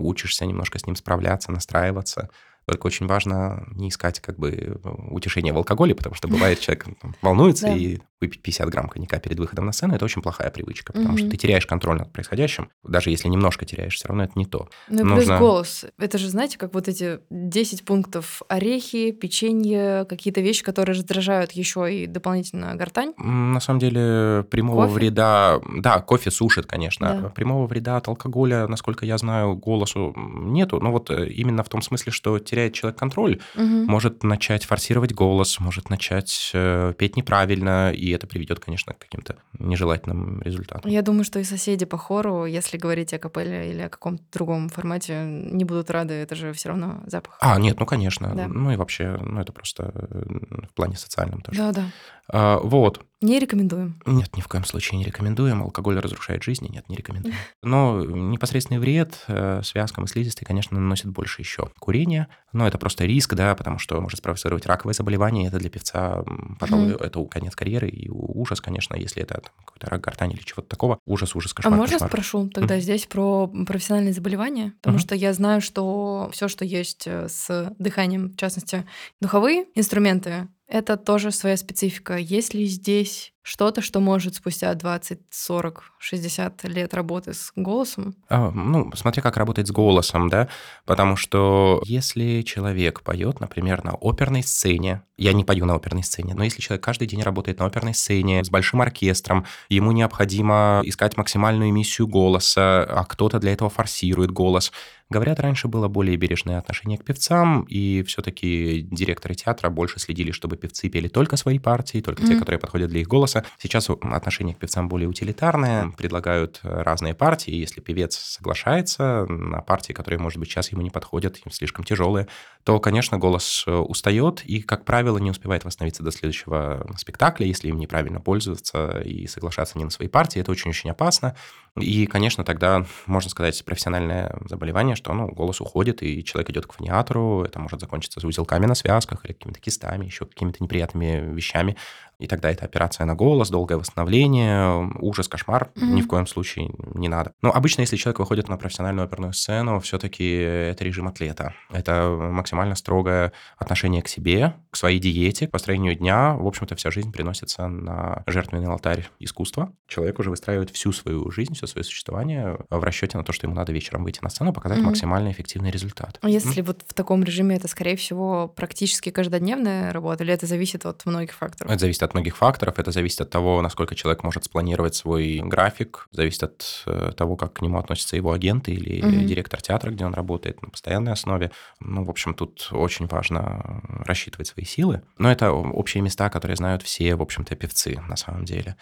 учишься немножко с ним справляться, настраиваться. Только очень важно не искать как бы утешения в алкоголе, потому что бывает, человек волнуется и выпить 50 грамм коньяка перед выходом на сцену – это очень плохая привычка, потому что ты теряешь контроль над происходящим. Даже если немножко теряешь, все равно это не то. Ну и плюс голос. Это же, знаете, как вот эти 10 пунктов: орехи, печенье, какие-то вещи, которые раздражают еще и дополнительно гортань. На самом деле прямого вреда… Да, кофе сушит, конечно. Да. Прямого вреда от алкоголя, насколько я знаю, голосу нету. Но вот именно в том смысле, что теряет человек контроль, может начать форсировать голос, может начать петь неправильно, и это приведет, конечно, к каким-то нежелательным результатам. Я думаю, что и соседи по хору, если говорить о капелле или о каком-то другом формате, не будут рады, это же все равно запах. А, нет, ну, конечно. Да. Ну, и вообще, ну, это просто в плане социальном тоже. Да, да. Вот. Не рекомендуем. Нет, ни в коем случае не рекомендуем. Алкоголь разрушает жизни, нет, не рекомендуем. Но непосредственный вред связкам и слизистой, конечно, наносит больше еще курение. Но это просто риск, да, потому что может спровоцировать раковые заболевания. Это для певца, пожалуй, это конец карьеры и ужас, конечно, если это там какой-то рак гортани или чего-то такого. Ужас, кошмар. А можно спрошу тогда здесь про профессиональные заболевания? Потому что я знаю, что все, что есть с дыханием, в частности, духовые инструменты, это тоже своя специфика. Есть ли здесь что-то, что может спустя 20, 40, 60 лет работы с голосом? Ну, смотри, как работает с голосом, да? Потому что если человек поет, например, на оперной сцене, я не пою на оперной сцене, но если человек каждый день работает на оперной сцене с большим оркестром, ему необходимо искать максимальную эмиссию голоса, а кто-то для этого форсирует голос. Говорят, раньше было более бережное отношение к певцам, и все-таки директоры театра больше следили, чтобы певцы пели только свои партии, только те, которые подходят для их голоса. Сейчас отношение к певцам более утилитарное, предлагают разные партии, если певец соглашается на партии, которые, может быть, сейчас ему не подходят, им слишком тяжелые, то, конечно, голос устает и, как правило, не успевает восстановиться до следующего спектакля, если им неправильно пользоваться и соглашаться не на свои партии, это очень-очень опасно. И, конечно, тогда, можно сказать, профессиональное заболевание, что, ну, голос уходит, и человек идет к фониатру, это может закончиться узелками на связках или какими-то кистами, еще какими-то неприятными вещами. И тогда это операция на голос, долгое восстановление, ужас, кошмар. Ни в коем случае не надо. Но обычно, если человек выходит на профессиональную оперную сцену, все-таки это режим атлета. Это максимально строгое отношение к себе, к своей диете, к построению дня. В общем-то, вся жизнь приносится на жертвенный алтарь искусства. Человек уже выстраивает всю свою жизнь, все свое существование в расчете на то, что ему надо вечером выйти на сцену, показать максимально эффективный результат. А если вот в таком режиме это, скорее всего, практически каждодневная работа, или это зависит от многих факторов? Это зависит от многих факторов, это зависит от того, насколько человек может спланировать свой график, зависит от того, как к нему относятся его агенты или директор театра, где он работает на постоянной основе. Ну, в общем, тут очень важно рассчитывать свои силы. Но это общие места, которые знают все, в общем-то, певцы на самом деле.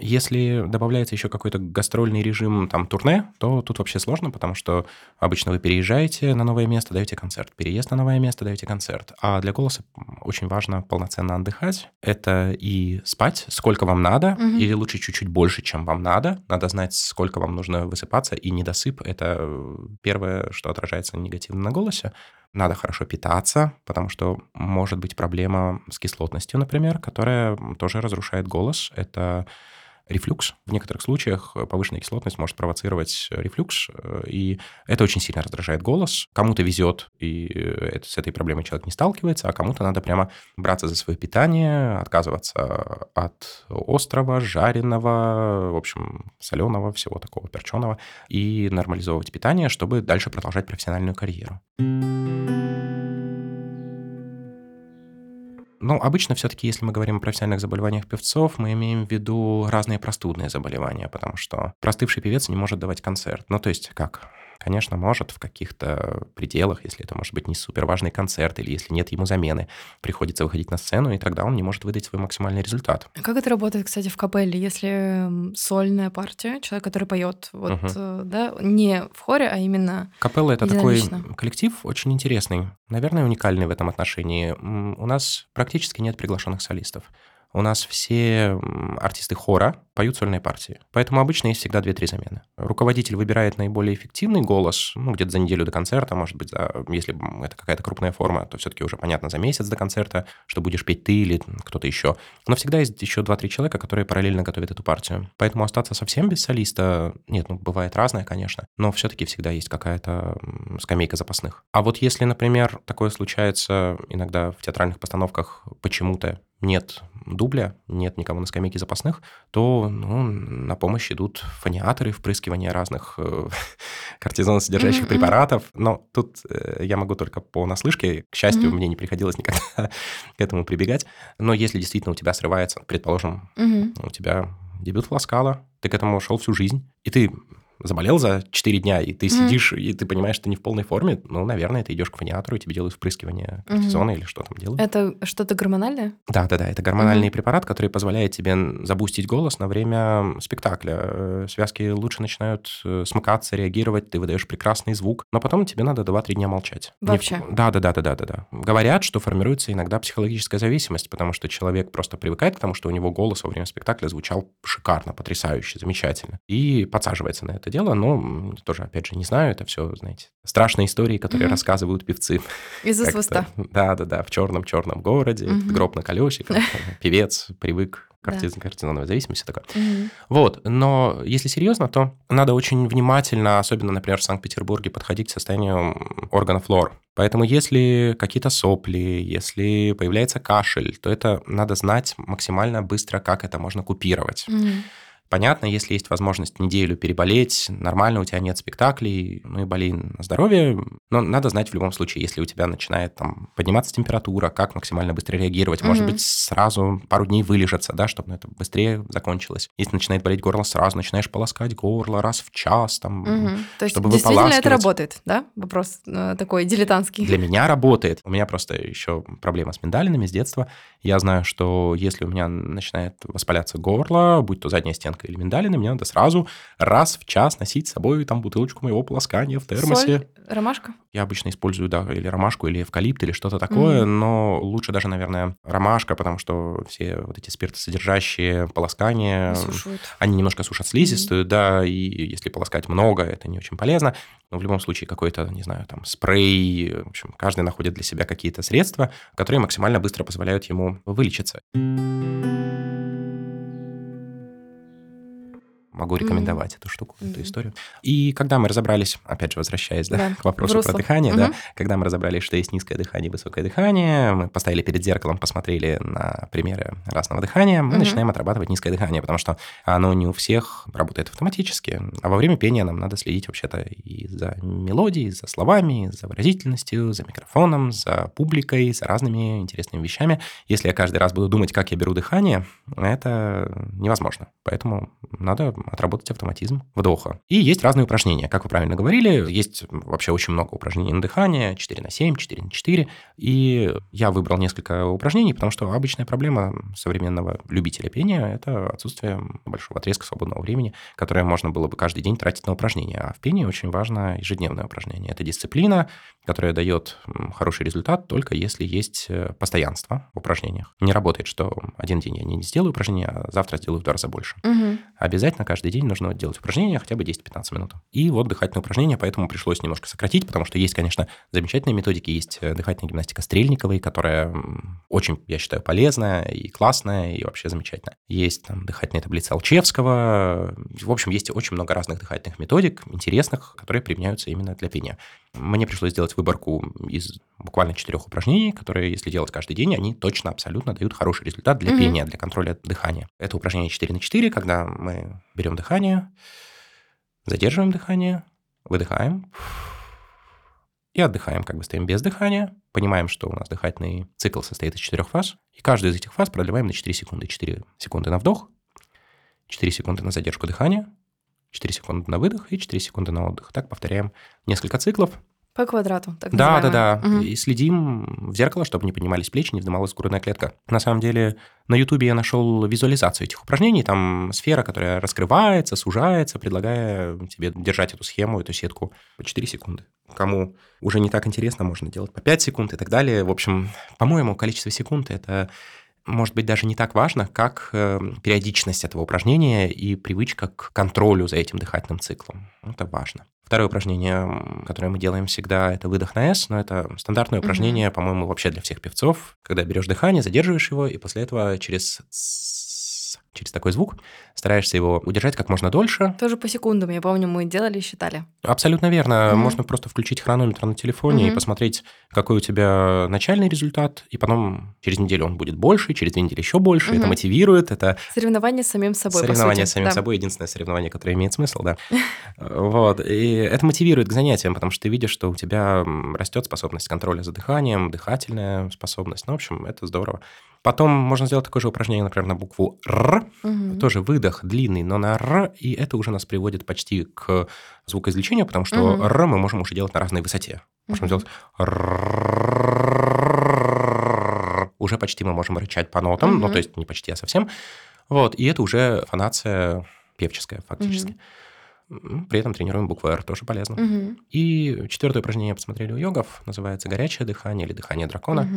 Если добавляется еще какой-то гастрольный режим, там, турне, то тут вообще сложно, потому что обычно вы переезжаете на новое место, даете концерт, переезд на новое место, даете концерт. А для голоса очень важно полноценно отдыхать. Это и спать, сколько вам надо, или лучше чуть-чуть больше, чем вам надо. Надо знать, сколько вам нужно высыпаться, и недосып – это первое, что отражается негативно на голосе. Надо хорошо питаться, потому что может быть проблема с кислотностью, например, которая тоже разрушает голос. Это рефлюкс. В некоторых случаях повышенная кислотность может провоцировать рефлюкс, и это очень сильно раздражает голос. Кому-то везет, и с этой проблемой человек не сталкивается, а кому-то надо прямо браться за свое питание, отказываться от острого, жареного, в общем, соленого, всего такого перченого, и нормализовывать питание, чтобы дальше продолжать профессиональную карьеру. Ну, обычно все-таки, если мы говорим о профессиональных заболеваниях певцов, мы имеем в виду разные простудные заболевания, потому что простывший певец не может давать концерт. Ну, то есть как? Конечно, может в каких-то пределах, если это может быть не суперважный концерт или если нет ему замены, приходится выходить на сцену, и тогда он не может выдать свой максимальный результат. А как это работает, кстати, в капелле, если сольная партия, человек, который поет, вот, да, не в хоре, а именно капелла — это такой коллектив очень интересный, наверное, уникальный в этом отношении. У нас практически нет приглашенных солистов. У нас все артисты хора поют сольные партии. Поэтому обычно есть всегда 2-3 замены. Руководитель выбирает наиболее эффективный голос, ну, где-то за неделю до концерта, может быть, если это какая-то крупная форма, то все-таки уже понятно за месяц до концерта, что будешь петь ты или кто-то еще. Но всегда есть еще 2-3 человека, которые параллельно готовят эту партию. Поэтому остаться совсем без солиста, нет, ну, бывает разное, конечно, но все-таки всегда есть какая-то скамейка запасных. А вот если, например, такое случается иногда в театральных постановках почему-то, нет дубля, нет никого на скамейке запасных, то на помощь идут фониаторы, впрыскивание разных кортизоносодержащих препаратов. Но тут я могу только по наслышке. К счастью, мне не приходилось никогда к этому прибегать. Но если действительно у тебя срывается, предположим, у тебя дебют Фласкала, ты к этому шел всю жизнь, и ты заболел за 4 дня, и ты сидишь, и ты понимаешь, что ты не в полной форме, ну, наверное, ты идешь к фониатору, и тебе делают впрыскивание кортизона или что там делают. Это что-то гормональное? Да-да-да, это гормональный препарат, который позволяет тебе забустить голос на время спектакля. Связки лучше начинают смыкаться, реагировать, ты выдаешь прекрасный звук, но потом тебе надо 2-3 дня молчать. Вообще? Да-да-да. Говорят, что формируется иногда психологическая зависимость, потому что человек просто привыкает к тому, что у него голос во время спектакля звучал шикарно, потрясающе, замечательно, и подсаживается на это дело, но тоже, опять же, не знаю, это все, знаете, страшные истории, которые рассказывают певцы. Из-за свиста. Да, в черном-черном городе, гроб на колесиках, певец привык к кортизоновой зависимости, все такое. Вот, но если серьезно, то надо очень внимательно, особенно, например, в Санкт-Петербурге, подходить к состоянию органов лор. Поэтому если какие-то сопли, если появляется кашель, то это надо знать максимально быстро, как это можно купировать. Понятно, если есть возможность неделю переболеть, нормально, у тебя нет спектаклей, ну и болей на здоровье, но надо знать в любом случае, если у тебя начинает там подниматься температура, как максимально быстро реагировать, может быть, сразу пару дней вылежаться, да, чтобы это быстрее закончилось. Если начинает болеть горло, сразу начинаешь полоскать горло раз в час, там, то чтобы выполаскивать. Действительно это работает, да? Вопрос такой дилетантский. Для меня работает. У меня просто еще проблема с миндалинами с детства. Я знаю, что если у меня начинает воспаляться горло, будь то задняя стенка или миндалины, мне надо сразу раз в час носить с собой там бутылочку моего полоскания в термосе. Соль, ромашка? Я обычно использую, да, или ромашку, или эвкалипт, или что-то такое, но лучше даже, наверное, ромашка, потому что все вот эти спиртосодержащие полоскания, они немножко сушат слизистую, да, и если полоскать много, это не очень полезно. Но в любом случае какой-то, не знаю, там спрей, в общем, каждый находит для себя какие-то средства, которые максимально быстро позволяют ему вылечиться. Могу рекомендовать эту штуку, эту историю. И когда мы разобрались, опять же, возвращаясь к вопросу про дыхание, когда мы разобрались, что есть низкое дыхание и высокое дыхание, мы поставили перед зеркалом, посмотрели на примеры разного дыхания, мы начинаем отрабатывать низкое дыхание, потому что оно не у всех работает автоматически, а во время пения нам надо следить вообще-то и за мелодией, и за словами, и за выразительностью, за микрофоном, за публикой, за разными интересными вещами. Если я каждый раз буду думать, как я беру дыхание, это невозможно. Поэтому надо отработать автоматизм вдоха. И есть разные упражнения, как вы правильно говорили. Есть вообще очень много упражнений на дыхание, 4 на 7, 4 на 4. И я выбрал несколько упражнений, потому что обычная проблема современного любителя пения – это отсутствие большого отрезка свободного времени, которое можно было бы каждый день тратить на упражнения. А в пении очень важно ежедневное упражнение. Это дисциплина, которая дает хороший результат только если есть постоянство в упражнениях. Не работает, что один день я не сделаю упражнения, а завтра сделаю в 2 раза больше. Угу. Обязательно каждый день нужно делать упражнения хотя бы 10-15 минут. И вот дыхательные упражнения, поэтому пришлось немножко сократить, потому что есть, конечно, замечательные методики. Есть дыхательная гимнастика Стрельниковой, которая очень, я считаю, полезная и классная, и вообще замечательная. Есть там дыхательные таблицы Алчевского. В общем, есть очень много разных дыхательных методик, интересных, которые применяются именно для пения. Мне пришлось сделать выборку из буквально 4 упражнений, которые, если делать каждый день, они точно абсолютно дают хороший результат для пения, для контроля дыхания. Это упражнение 4 на 4, когда мы берем дыхание, задерживаем дыхание, выдыхаем и отдыхаем, как бы стоим без дыхания. Понимаем, что у нас дыхательный цикл состоит из 4 фаз, и каждую из этих фаз продлеваем на 4 секунды. 4 секунды на вдох, 4 секунды на задержку дыхания, 4 секунды на выдох и 4 секунды на отдых. Так повторяем несколько циклов. По квадрату, так называемое. Да. Угу. И следим в зеркало, чтобы не поднимались плечи, не вздымалась грудная клетка. На самом деле, на Ютубе я нашел визуализацию этих упражнений. Там сфера, которая раскрывается, сужается, предлагая тебе держать эту схему, эту сетку по 4 секунды. Кому уже не так интересно, можно делать по 5 секунд и так далее. В общем, по-моему, количество секунд – это... может быть, даже не так важно, как периодичность этого упражнения и привычка к контролю за этим дыхательным циклом. Это важно. Второе упражнение, которое мы делаем всегда, это выдох на «С», но это стандартное упражнение, по-моему, вообще для всех певцов, когда берешь дыхание, задерживаешь его, и после этого через такой звук стараешься его удержать как можно дольше. Тоже по секундам, я помню, мы делали и считали. Абсолютно верно. Можно просто включить хронометр на телефоне и посмотреть, какой у тебя начальный результат, и потом через неделю он будет больше, через 2 недели еще больше. Это мотивирует, это... Соревнование с самим собой, соревнование с самим собой, единственное соревнование, которое имеет смысл, да. Вот. И это мотивирует к занятиям, потому что ты видишь, что у тебя растет способность контроля за дыханием, дыхательная способность. Ну, в общем, это здорово. Потом можно сделать такое же упражнение, например, на букву «Р». Тоже выдох длинный, но на «Р», и это уже нас приводит почти к звукоизвлечению, потому что «Р» мы можем уже делать на разной высоте. Можем делать «Р». Уже почти мы можем рычать по нотам, ну, то есть не почти, а совсем. Вот, и это уже фонация певческая фактически. При этом тренируем букву «Р», тоже полезно. И 4-е упражнение посмотрели у йогов, называется «Горячее дыхание» или «Дыхание дракона»,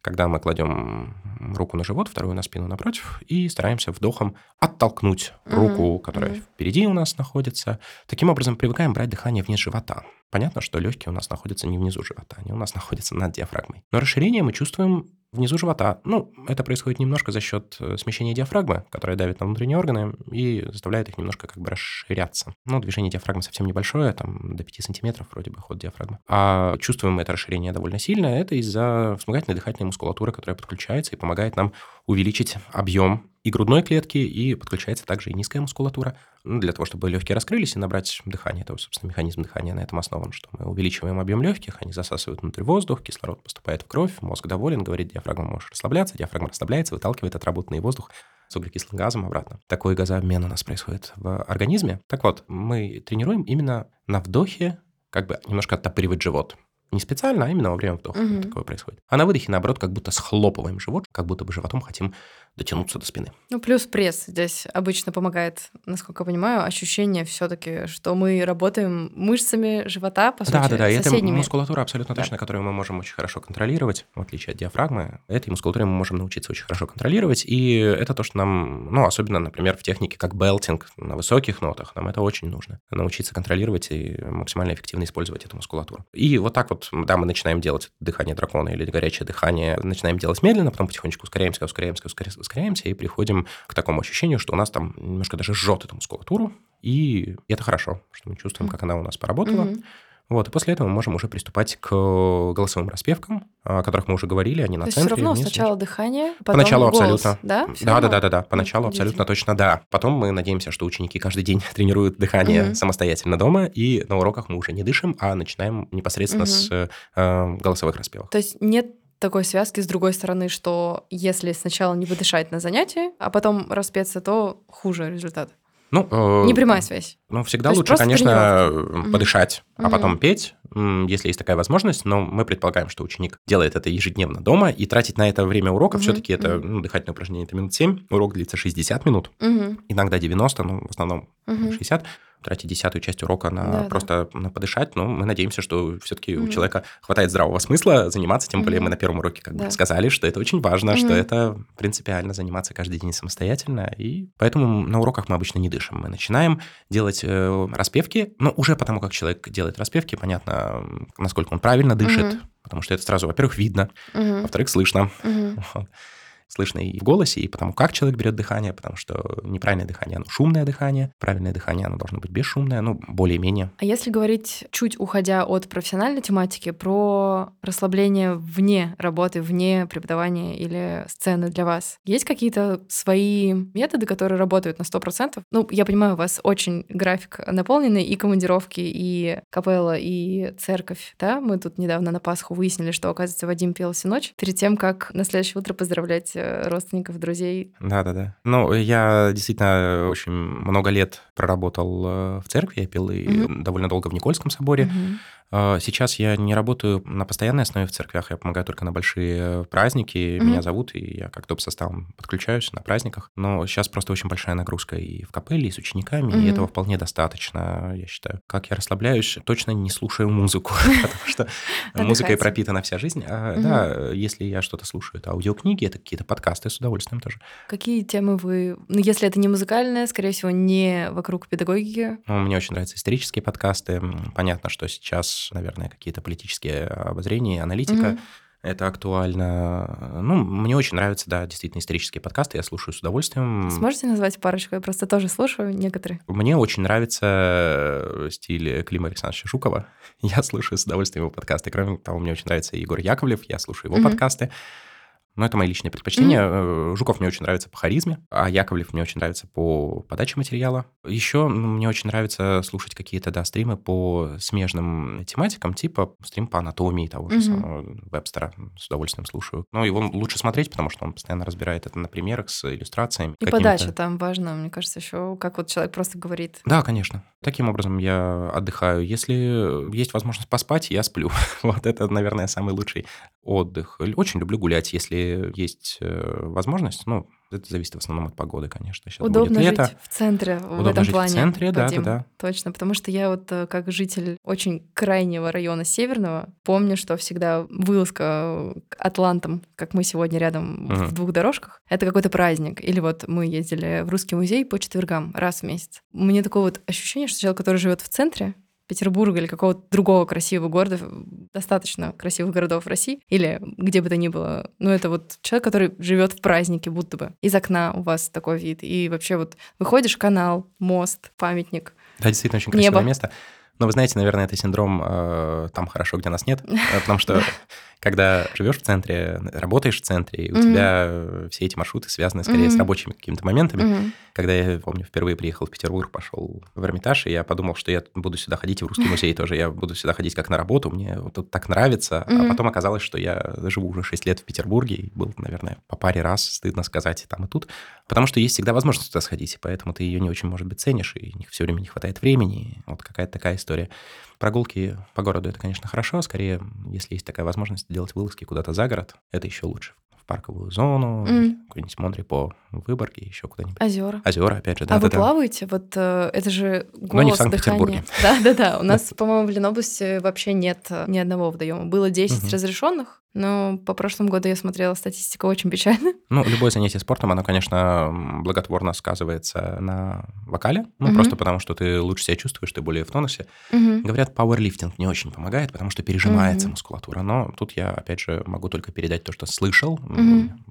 когда мы кладем руку на живот, вторую на спину напротив, и стараемся вдохом оттолкнуть руку, которая впереди у нас находится. Таким образом, привыкаем брать дыхание вниз живота. Понятно, что легкие у нас находятся не внизу живота, они у нас находятся над диафрагмой. Но расширение мы чувствуем внизу живота. Ну, это происходит немножко за счет смещения диафрагмы, которая давит на внутренние органы и заставляет их немножко как бы расширяться. Но движение диафрагмы совсем небольшое, там до 5 сантиметров вроде бы ход диафрагмы. А чувствуем мы это расширение довольно сильно. Это из-за вспомогательной дыхательной мускулатуры, которая подключается и помогает нам увеличить объем и грудной клетки, и подключается также и низкая мускулатура. Ну, для того, чтобы легкие раскрылись и набрать дыхание. Это, собственно, механизм дыхания на этом основан, что мы увеличиваем объем легких, они засасывают внутрь воздух, кислород поступает в кровь, мозг доволен, говорит, диафрагма может расслабляться, диафрагма расслабляется, выталкивает отработанный воздух с углекислым газом обратно. Такой газообмен у нас происходит в организме. Так вот, мы тренируем именно на вдохе, как бы немножко оттопыривать живот. Не специально, а именно во время вдоха такое происходит. А на выдохе, наоборот, как будто схлопываем живот, как будто бы животом хотим дотянуться до спины. Ну, плюс пресс здесь обычно помогает, насколько я понимаю, ощущение все-таки, что мы работаем мышцами живота, по сути, соседними. Да, и это мускулатура абсолютно точно, которую мы можем очень хорошо контролировать, в отличие от диафрагмы. Этой мускулатуре мы можем научиться очень хорошо контролировать, и это то, что нам, ну, особенно, например, в технике, как белтинг на высоких нотах, нам это очень нужно. Научиться контролировать и максимально эффективно использовать эту мускулатуру. И вот так вот, да, мы начинаем делать дыхание дракона или горячее дыхание, начинаем делать медленно, потом потихонечку ускоряемся и приходим к такому ощущению, что у нас там немножко даже жжет эту мускулатуру, и это хорошо, что мы чувствуем, как она у нас поработала. Вот, и после этого мы можем уже приступать к голосовым распевкам, о которых мы уже говорили, они на центре. То есть все равно сначала дыхание, потом поначалу голос, абсолютно. Да? Да. Поначалу абсолютно точно да. Потом мы надеемся, что ученики каждый день тренируют дыхание самостоятельно дома, и на уроках мы уже не дышим, а начинаем непосредственно с голосовых распевок. То есть нет такой связки с другой стороны, что если сначала не выдышать на занятии, а потом распеться, то хуже результат. Непрямая связь. Всегда лучше, конечно, подышать, а потом петь, если есть такая возможность. Но мы предполагаем, что ученик делает это ежедневно дома, и тратить на это время урока все-таки это дыхательное упражнение – это минут 7. Урок длится 60 минут, иногда 90, в основном 60. Тратить десятую часть урока на на подышать. Но мы надеемся, что все-таки у человека хватает здравого смысла заниматься. Тем более мы на первом уроке как бы сказали, что это очень важно, что это принципиально заниматься каждый день самостоятельно. И поэтому на уроках мы обычно не дышим. Мы начинаем делать распевки. Но уже потому, как человек делает распевки, понятно, насколько он правильно дышит. Потому что это сразу, во-первых, видно, во-вторых, слышно. Слышно и в голосе, и потому как человек берет дыхание, потому что неправильное дыхание, оно шумное дыхание, правильное дыхание, оно должно быть бесшумное, более-менее. А если говорить, чуть уходя от профессиональной тематики, про расслабление вне работы, вне преподавания или сцены для вас, есть какие-то свои методы, которые работают на 100%? Я понимаю, у вас очень график наполненный, и командировки, и капелла, и церковь, да? Мы тут недавно на Пасху выяснили, что, оказывается, Вадим пел всю ночь, перед тем, как на следующее утро поздравлять родственников, друзей. Да-да-да. Я действительно очень много лет проработал в церкви, я пел и довольно долго в Никольском соборе. Сейчас я не работаю на постоянной основе в церквях, я помогаю только на большие праздники, меня зовут, и я как топ-составом подключаюсь на праздниках. Но сейчас просто очень большая нагрузка и в капелле, и с учениками, и этого вполне достаточно, я считаю. Как я расслабляюсь, точно не слушаю музыку, потому что музыкой пропитана вся жизнь. Да, если я что-то слушаю, это аудиокниги, это какие-то подкасты с удовольствием тоже. Какие темы вы... если это не музыкальное, скорее всего, не вокруг педагогики. Мне очень нравятся исторические подкасты. Понятно, что сейчас, наверное, какие-то политические обозрения, аналитика. Это актуально. Мне очень нравятся, да, действительно, исторические подкасты. Я слушаю с удовольствием. Сможете назвать парочку? Я просто тоже слушаю некоторые. Мне очень нравится стиль Клима Александровича Жукова. Я слушаю с удовольствием его подкасты. Кроме того, мне очень нравится Егор Яковлев. Я слушаю его подкасты. Но это мои личные предпочтения. Жуков мне очень нравится по харизме, а Яковлев мне очень нравится по подаче материала. Еще мне очень нравится слушать какие-то, стримы по смежным тематикам, типа стрим по анатомии того же самого Вебстера. С удовольствием слушаю. Но его лучше смотреть, потому что он постоянно разбирает это на примерах с иллюстрациями. И подача там важна, мне кажется, еще как человек просто говорит. Да, конечно. Таким образом я отдыхаю. Если есть возможность поспать, я сплю. Это, наверное, самый лучший отдых. Очень люблю гулять, если есть возможность, это зависит в основном от погоды, конечно. Сейчас удобно будет лето. Жить в центре в этом плане. В центре, Вадим, да. Точно, потому что я как житель очень крайнего района северного помню, что всегда вылазка Атлантом, как мы сегодня рядом в Двух Дорожках, это какой-то праздник. Или мы ездили в Русский музей по четвергам раз в месяц. У меня такое ощущение, что человек, который живет в центре Петербурга или какого-то другого красивого города, достаточно красивых городов России, или где бы то ни было, это человек, который живет в празднике будто бы. Из окна у вас такой вид. И вообще выходишь, канал, мост, памятник. Да, действительно, очень красивое место. Но вы знаете, наверное, это синдром «там хорошо, где нас нет», потому что когда живешь в центре, работаешь в центре, и у тебя все эти маршруты связаны скорее с рабочими какими-то моментами. Когда я, помню, впервые приехал в Петербург, пошел в Эрмитаж, и я подумал, что я буду сюда ходить, и в Русский музей тоже, я буду сюда ходить как на работу, мне тут так нравится. А потом оказалось, что я живу уже 6 лет в Петербурге, и был, наверное, по паре раз, стыдно сказать, и там, и тут. Потому что есть всегда возможность туда сходить, и поэтому ты ее не очень, может быть, ценишь, и все время не хватает времени. Какая-то такая история. Прогулки по городу – это, конечно, хорошо. Скорее, если есть такая возможность делать вылазки куда-то за город, это еще лучше. В парковую зону, какой-нибудь Монре по Выборге, еще куда-нибудь. Озера, опять же. Да, вы плаваете? Это же голос, но не в Санкт-Петербурге. Да-да-да. У нас, по-моему, в Ленобласти вообще нет ни одного водоема. Было 10 разрешенных. Но по прошлому году я смотрела статистику, очень печально. Любое занятие спортом, оно, конечно, благотворно сказывается на вокале. Просто потому, что ты лучше себя чувствуешь, ты более в тонусе. Говорят, пауэрлифтинг не очень помогает, потому что пережимается мускулатура. Но тут я, опять же, могу только передать то, что слышал.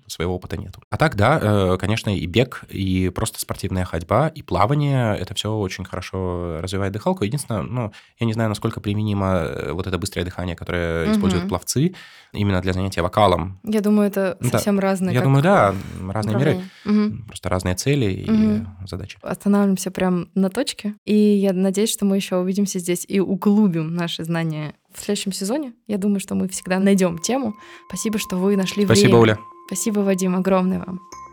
Своего опыта нету. А так, да, конечно, и бег, и просто спортивная ходьба, и плавание. Это все очень хорошо развивает дыхалку. Единственное, я не знаю, насколько применимо это быстрое дыхание, которое используют пловцы, именно для занятия вокалом. Я думаю, это совсем разные. Я думаю, разные миры, просто разные цели и задачи. Останавливаемся прямо на точке, и я надеюсь, что мы еще увидимся здесь и углубим наши знания в следующем сезоне. Я думаю, что мы всегда найдем тему. Спасибо, что вы нашли время. Спасибо, Оля. Спасибо, Вадим, огромное вам.